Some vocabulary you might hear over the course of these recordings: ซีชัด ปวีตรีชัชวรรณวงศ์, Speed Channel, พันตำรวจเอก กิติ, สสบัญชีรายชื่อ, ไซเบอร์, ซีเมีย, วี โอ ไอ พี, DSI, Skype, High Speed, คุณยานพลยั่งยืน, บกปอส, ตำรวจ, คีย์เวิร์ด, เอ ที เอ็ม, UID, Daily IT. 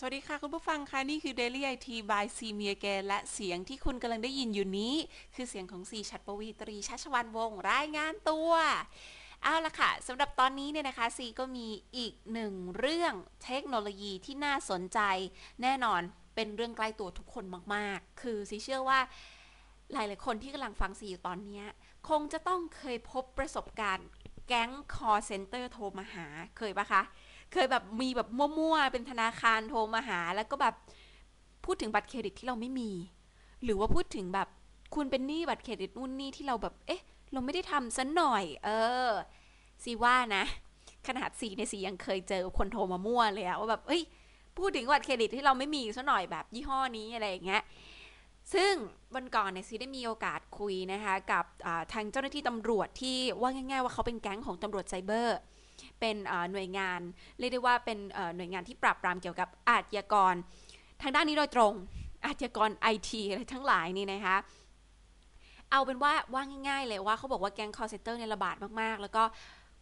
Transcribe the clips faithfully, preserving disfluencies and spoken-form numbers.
สวัสดีค่ะคุณผู้ฟังค่ะนี่คือ Daily ไอ ที by ซีเมียแกและเสียงที่คุณกำลังได้ยินอยู่นี้คือเสียงของซีชัดปวีตรีชัชวรรณวงศ์รายงานตัวเอาละค่ะสำหรับตอนนี้เนี่ยนะคะซีก็มีอีกหนึ่งเรื่องเทคโนโลยีที่น่าสนใจแน่นอนเป็นเรื่องใกล้ตัวทุกคนมากๆคือซีเชื่อว่าหลายๆคนที่กำลังฟังซีอยู่ตอนนี้คงจะต้องเคยพบประสบการณ์แก๊ง call center โทรมาหาเคยปะคะเคยแบบมีแบบมั่วๆเป็นธนาคารโทรมาหาแล้วก็แบบพูดถึงบัตรเครดิตที่เราไม่มีหรือว่าพูดถึงแบบคุณเป็นหนี้บัตรเครดิตนู่นนี่ที่เราแบบเอ๊ะเราไม่ได้ทำซะหน่อยเออซีว่านะขนาดซีในซียังเคยเจอคนโทรมามั่วเลยอะว่าแบบเอ้ยพูดถึงบัตรเครดิตที่เราไม่มีซะหน่อยแบบยี่ห้อนี้อะไรอย่างเงี้ยซึ่งวันก่อนเนี่ยซีได้มีโอกาสคุยนะคะกับทางเจ้าหน้าที่ตำรวจที่ว่าง่ายๆว่าเขาเป็นแก๊งของตำรวจไซเบอร์เป็นหน่วยงานเรียกได้ว่าเป็นหน่วยงานที่ปราบปรามเกี่ยวกับอาชญากรทางด้านนี้โดยตรงอาชญากร ไอ ที อะไรทั้งหลายนี่นะคะเอาเป็นว่าว่าง่ายๆเลยว่าเขาบอกว่าแก๊ง call center เนี่ยระบาดมากๆแล้วก็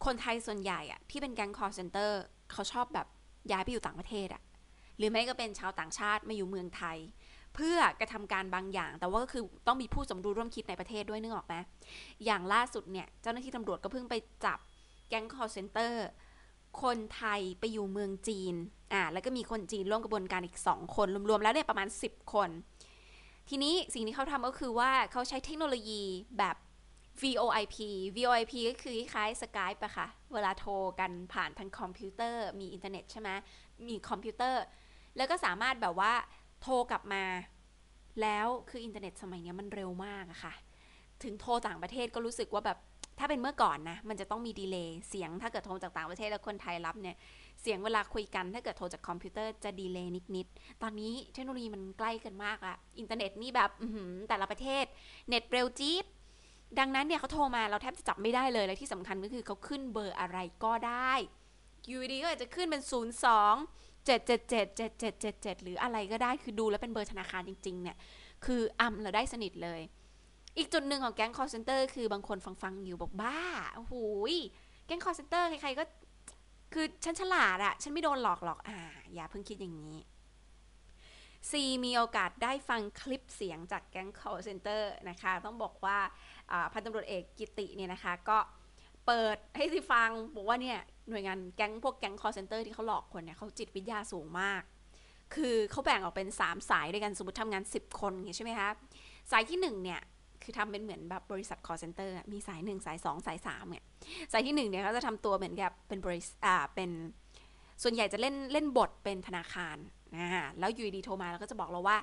คนไทยส่วนใหญ่อะที่เป็นแก๊ง call center เขาชอบแบบย้ายไปอยู่ต่างประเทศอะหรือไม่ก็เป็นชาวต่างชาติมาอยู่เมืองไทยเพื่อกระทำการบางอย่างแต่ว่าก็คือต้องมีผู้สมรู้ร่วมคิดในประเทศด้วยนึกออกไหมอย่างล่าสุดเนี่ยเจ้าหน้าที่ตำรวจก็เพิ่งไปจับแก๊ง call center คนไทยไปอยู่เมืองจีนอ่าแล้วก็มีคนจีนร่วมกระบวนการอีกสองคนรวมๆแล้วเนี่ยประมาณสิบคนทีนี้สิ่งที่เขาทำก็คือว่าเขาใช้เทคโนโลยีแบบ วี โอ ไอ พี วี โอ ไอ พี ก็คือคล้าย Skype ป่ะค่ะเวลาโทรกันผ่านทางคอมพิวเตอร์มีอินเทอร์เน็ตใช่ไหมมีคอมพิวเตอร์แล้วก็สามารถแบบว่าโทรกลับมาแล้วคืออินเทอร์เน็ตสมัยนี้มันเร็วมากอะค่ะถึงโทรต่างประเทศก็รู้สึกว่าแบบถ้าเป็นเมื่อก่อนนะมันจะต้องมีดีเลย์เสียงถ้าเกิดโทรจากต่างประเทศแล้วคนไทยรับเนี่ยเสียงเวลาคุยกันถ้าเกิดโทรจากคอมพิวเตอร์จะดีเลย์นิดๆตอนนี้เทคโนโลยีมันใกล้กันมากอะอินเทอร์เน็ตนี่แบบแต่ละประเทศเน็ตเร็วจี๊ดดังนั้นเนี่ยเขาโทรมาเราแทบจะจับไม่ได้เลยและที่สำคัญก็คือเขาขึ้นเบอร์อะไรก็ได้ ยู ไอ ดี ก็อาจจะขึ้นเป็นศูนย์ สอง เจ็ด เจ็ด เจ็ด เจ็ด เจ็ด เจ็ดหรืออะไรก็ได้คือดูแล้วเป็นเบอร์ธนาคารจริงๆเนี่ยคืออำเราได้สนิทเลยอีกจุดหนึ่งของแก๊ง call center คือบางคนฟังๆอยู่บอกบ้าโอ้โหแก๊ง call center ใครๆก็คือฉันฉลาดอะฉันไม่โดนหลอกหรอกอ่าอย่าเพิ่งคิดอย่างนี้ซีมีโอกาสได้ฟังคลิปเสียงจากแก๊ง call center นะคะต้องบอกว่าพันตำรวจเอกกิติเนี่ยนะคะก็เปิดให้ซีฟังบอกว่าเนี่ยหน่วยงานแก๊งพวกแก๊ง call center ที่เขาหลอกคนเนี่ยเขาจิตวิทยาสูงมากคือเขาแบ่งออกเป็นสามสายด้วยกันสมมติทำงานสิบคนอย่างนี้ใช่ไหมคะสายที่หนึ่งเนี่ยคือทำเป็นเหมือนแบบบริษัท call center มีสายหนึ่งสายสองสายสามเนี่ยสายที่หนึ่งเนี่ยเขาจะทำตัวเหมือนกับเป็นบริษัทอ่าเป็นส่วนใหญ่จะเล่นเล่นบทเป็นธนาคารนะแล้วอยู่ดีโทรมาแล้วก็จะบอกเราว่า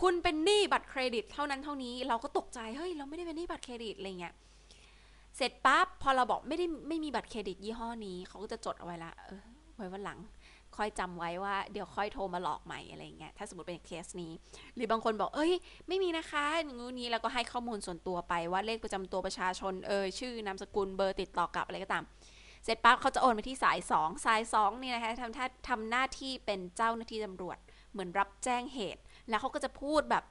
คุณเป็นหนี้บัตรเครดิตเท่านั้นเท่านี้เราก็ตกใจเฮ้ยเราไม่ได้เป็นหนี้บัตรเครดิตอะไรเงี้ยเสร็จปั๊บพอเราบอกไม่ได้ไม่มีบัตรเครดิตยี่ห้อนี้เขาก็จะจดเอาไว้ละเออไว้วันหลังค่อยจำไว้ว่าเดี๋ยวค่อยโทรมาหลอกใหม่อะไรอย่างเงี้ยถ้าสมมติเป็นเคสนี้หรือบางคนบอกเอ้ยไม่มีนะคะงูนี้แล้วก็ให้ข้อมูลส่วนตัวไปว่าเลขประจำตัวประชาชนเออชื่อนามสกุลเบอร์ติดต่อกลับอะไรก็ตามเสร็จปั๊บเขาจะโอนไปที่สายสองสายสองนี่นะคะทำท่าทำหน้าที่เป็นเจ้าหน้าที่ตำรวจเหมือนรับแจ้งเหตุแล้วเขาก็จะพูดแบบ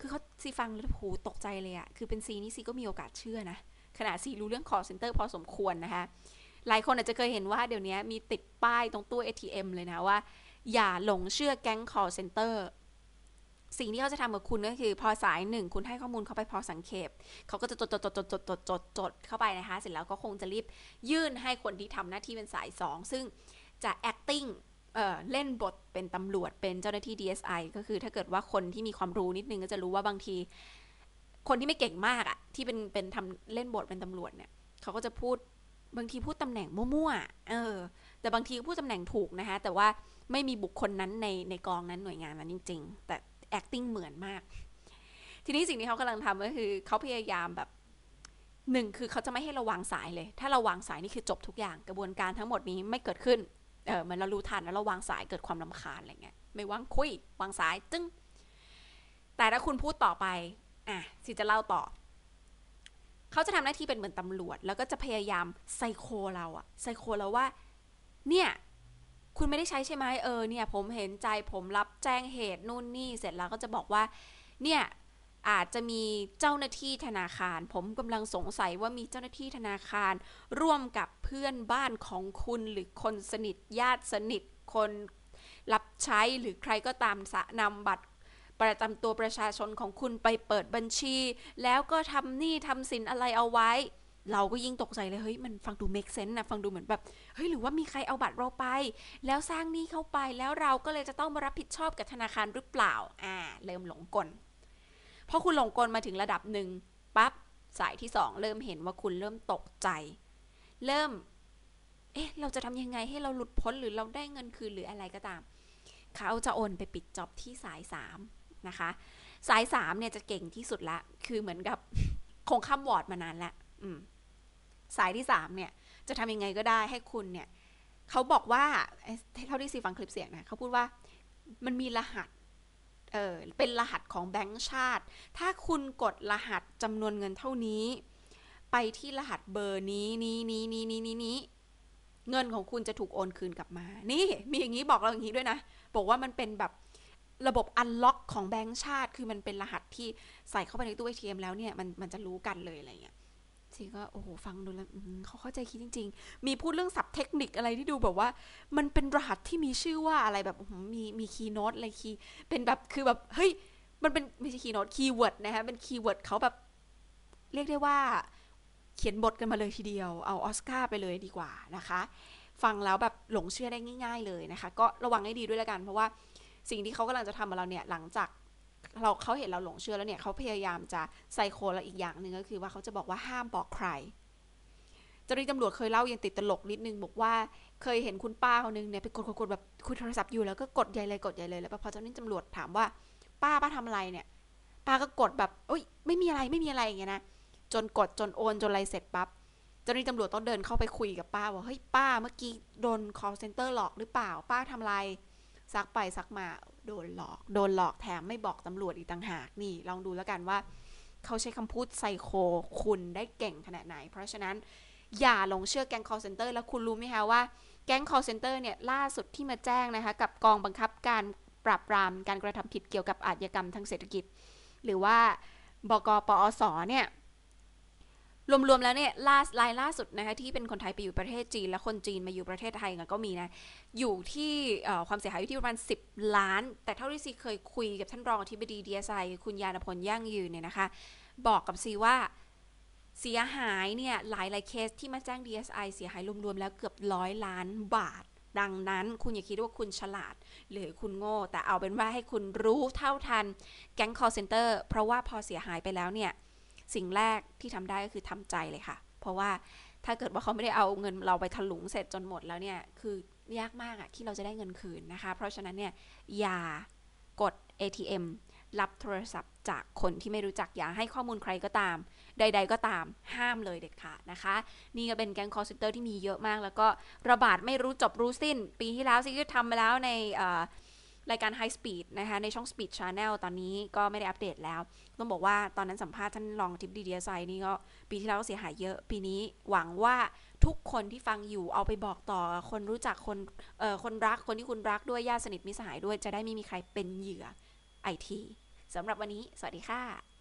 คือเขาซีฟังแล้วหูตกใจเลยอะคือเป็นซีนี่ซีก็มีโอกาสเชื่อนะขณะซีรู้เรื่อง call center พอสมควรนะคะหลายคนอาจจะเคยเห็นว่าเดี๋ยวนี้มีติดป้ายตรงตู้ เอ ที เอ็ม เลยนะว่าอย่าหลงเชื่อแก๊ง call center สิ่งที่เขาจะทำกับคุณก็คือพอสายหนึ่งคุณให้ข้อมูลเขาไปพอสังเขปเขาก็จะจดจดจดจดจดจดจดจดเข้าไปนะคะเสร็จแล้วก็คงจะรีบยื่นให้คนที่ทำหน้าที่เป็นสายสองซึ่งจะ acting เอ่อเล่นบทเป็นตำรวจเป็นเจ้าหน้าที่ ดี เอส ไอ ก็คือถ้าเกิดว่าคนที่มีความรู้นิดนึงก็จะรู้ว่าบางทีคนที่ไม่เก่งมากอะที่เป็นเป็นทำเล่นบทเป็นตำรวจเนี่ยเขาก็จะพูดบางทีพูดตำแหน่งมั่วๆเออแต่บางทีพูดตำแหน่งถูกนะคะแต่ว่าไม่มีบุคคลนั้นในในกองนั้นหน่วยงานนั้นจริงๆแต่ acting เหมือนมากทีนี้สิ่งที่เขากำลังทำก็คือเขาพยายามแบบหนึ่งคือเขาจะไม่ให้เราวางสายเลยถ้าเราวางสายนี่คือจบทุกอย่างกระบวนการทั้งหมดนี้ไม่เกิดขึ้นเออมันเรารู้ทันแล้วเราวางสายเกิดความรำคาญอะไรเงี้ยไม่วางคุยวางสายจึ้งแต่ถ้าคุณพูดต่อไปอ่ะสิจะเล่าต่อเขาจะทำหน้าที่เป็นเหมือนตำรวจแล้วก็จะพยายามไซโคเราอะไซโคเราว่าเนี่ยคุณไม่ได้ใช้ใช่ไหมเออเนี่ยผมเห็นใจผมรับแจ้งเหตุนู่นนี่เสร็จแล้วก็จะบอกว่าเนี่ยอาจจะมีเจ้าหน้าที่ธนาคารผมกำลังสงสัยว่ามีเจ้าหน้าที่ธนาคารร่วมกับเพื่อนบ้านของคุณหรือคนสนิทญาติสนิทคนรับ ใช้หรือใครก็ตามสะนำบัตรประจำตัวประชาชนของคุณไปเปิดบัญชีแล้วก็ทำหนี้ทำสินอะไรเอาไว้เราก็ยิ่งตกใจเลยเฮ้ยมันฟังดู make sense นะฟังดูเหมือนแบบเฮ้ยหรือว่ามีใครเอาบัตรเราไปแล้วสร้างหนี้เข้าไปแล้วเราก็เลยจะต้องมารับผิดชอบกับธนาคารหรือเปล่าอ่าเริ่มหลงกลพอคุณหลงกลมาถึงระดับหนึ่งปั๊บสายที่สองเริ่มเห็นว่าคุณเริ่มตกใจเริ่มเอ๊ะเราจะทำยังไงให้เราหลุดพ้นหรือเราได้เงินคืนหรืออะไรก็ตามเขาจะโอนไปปิดจ็อบที่สายสามนะคะสายสามเนี่ยจะเก่งที่สุดละคือเหมือนกับคงข้ามวอร์ดมานานละสายที่สามเนี่ยจะทำยังไงก็ได้ให้คุณเนี่ยเขาบอกว่าเท่าที่ซีฟังคลิปเสียงนะเขาพูดว่ามันมีรหัสเออเป็นรหัสของแบงก์ชาติถ้าคุณกดรหัสจำนวนเงินเท่านี้ไปที่รหัสเบอร์นี้นี้นี้นี้นี้นี้นี้เงินของคุณจะถูกโอนคืนกลับมานี่มีอย่างนี้บอกเราอย่างนี้ด้วยนะบอกว่ามันเป็นแบบระบบอันล็อกของแบงก์ชาติคือมันเป็นรหัสที่ใส่เข้าไปในตู้ เอ ที เอ็ม แล้วเนี่ยมันมันจะรู้กันเลยอะไรเงี้ยจริงก็โอ้โหฟังดูแล้วเขาเข้าใจคิดจริงๆมีพูดเรื่องศัพท์เทคนิคอะไรที่ดูแบบว่ามันเป็นรหัสที่มีชื่อว่าอะไรแบบมีมีคีย์โน้ตอะไรคีย์เป็นแบบคือแบบเฮ้ยมันเป็นไม่ใช่คีย์โน้ตคีย์เวิร์ดนะคะเป็นคีย์เวิร์ดเขาแบบเรียกได้ว่าเขียนบทกันมาเลยทีเดียวเอาออสการ์ไปเลยดีกว่านะคะฟังแล้วแบบหลงเชื่อได้ง่ายๆเลยนะคะก็ระวังให้ดีด้วยละกันเพราะว่าสิ่งที่เขากำลังจะทำกับเราเนี่ยหลังจากเราเขาเห็นเราหลงเชื่อแล้วเนี่ยเขาพยายามจะไซโคเราอีกอย่างหนึ่งก็คือว่าเขาจะบอกว่าห้ามบอกใครเจ้าหน้าที่ตำรวจเคยเล่ายังติดตลกนิดนึงบอกว่าเคยเห็นคุณป้าคนนึงเนี่ยไปกดกดแบบคุยโทรศัพท์อยู่แล้วก็กดใหญ่เลยกดใหญ่เลยแล้วพอเจ้าหน้าที่ตำรวจถามว่าป้าป้าทำอะไรเนี่ยป้าก็กดแบบเอ้ยไม่มีอะไรไม่มีอะไรอย่างเงี้ยนะจนกดจนโอนจนอะไรเสร็จปั๊บเจ้าหน้าที่ตำรวจต้องเดินเข้าไปคุยกับป้าว่าเฮ้ยป้าเมื่อกี้โดน call center หลอกหรือเปล่าป้าทำอะไรซักไปซักมาโดนหลอกโดนหลอกแถมไม่บอกตำรวจอีกต่างหากนี่ลองดูแล้วกันว่าเขาใช้คำพูดไซโคคุณได้เก่งขนาดไหนเพราะฉะนั้นอย่าหลงเชื่อแก๊ง call center แล้วคุณรู้ไหมคะว่าแก๊ง call center เนี่ยล่าสุดที่มาแจ้งนะคะกับกองบังคับการปราบปรามการกระทำผิดเกี่ยวกับอาชญากรรมทางเศรษฐกิจหรือว่าบกปอสเนี่ยรวมๆแล้วเนี่ยล่ารายล่าสุดนะคะที่เป็นคนไทยไปอยู่ประเทศจีนและคนจีนมาอยู่ประเทศไทยก็มีนะอยู่ที่ความเสียหายอยู่ที่ประมาณสิบล้านแต่เท่าที่ซีเคยคุยกับท่านรองอธิบดี ดี เอส ไอ คุณยานพลยั่งยืนเนี่ยนะคะบอกกับซีว่าเสียหายเนี่ยหลายๆเคสที่มาแจ้ง ดี เอส ไอ เสียหายรวมๆแล้วเกือบร้อยล้านบาทดังนั้นคุณอย่าคิดว่าคุณฉลาดหรือคุณโง่แต่เอาเป็นว่าให้คุณรู้เท่าทันแก๊ง call center เพราะว่าพอเสียหายไปแล้วเนี่ยสิ่งแรกที่ทำได้ก็คือทำใจเลยค่ะเพราะว่าถ้าเกิดว่าเขาไม่ได้เอาเงินเราไปถลุงเสร็จจนหมดแล้วเนี่ยคือยากมากอะที่เราจะได้เงินคืนนะคะเพราะฉะนั้นเนี่ยอย่ากด เอ ที เอ็ม รับโทรศัพท์จากคนที่ไม่รู้จักอย่าให้ข้อมูลใครก็ตามใดๆก็ตามห้ามเลยเด็ดขาดนะคะนี่ก็เป็นแก๊ง call center ที่มีเยอะมากแล้วก็ระบาดไม่รู้จบรู้สิ้นปีที่แล้วซิก็ทำไปแล้วในรายการ High Speed นะคะในช่อง Speed Channel ตอนนี้ก็ไม่ได้อัปเดตแล้วต้องบอกว่าตอนนั้นสัมภาษณ์ท่านรองทิปดี ดี เอส ไอ นี่ก็ปีที่แล้วก็เสียหายเยอะปีนี้หวังว่าทุกคนที่ฟังอยู่เอาไปบอกต่อคนรู้จักคนเอ่อคนรักคนที่คุณรักด้วยญาติสนิทมิตรสหายด้วยจะได้ไม่มีใครเป็นเหยื่อ ไอ ที สำหรับวันนี้สวัสดีค่ะ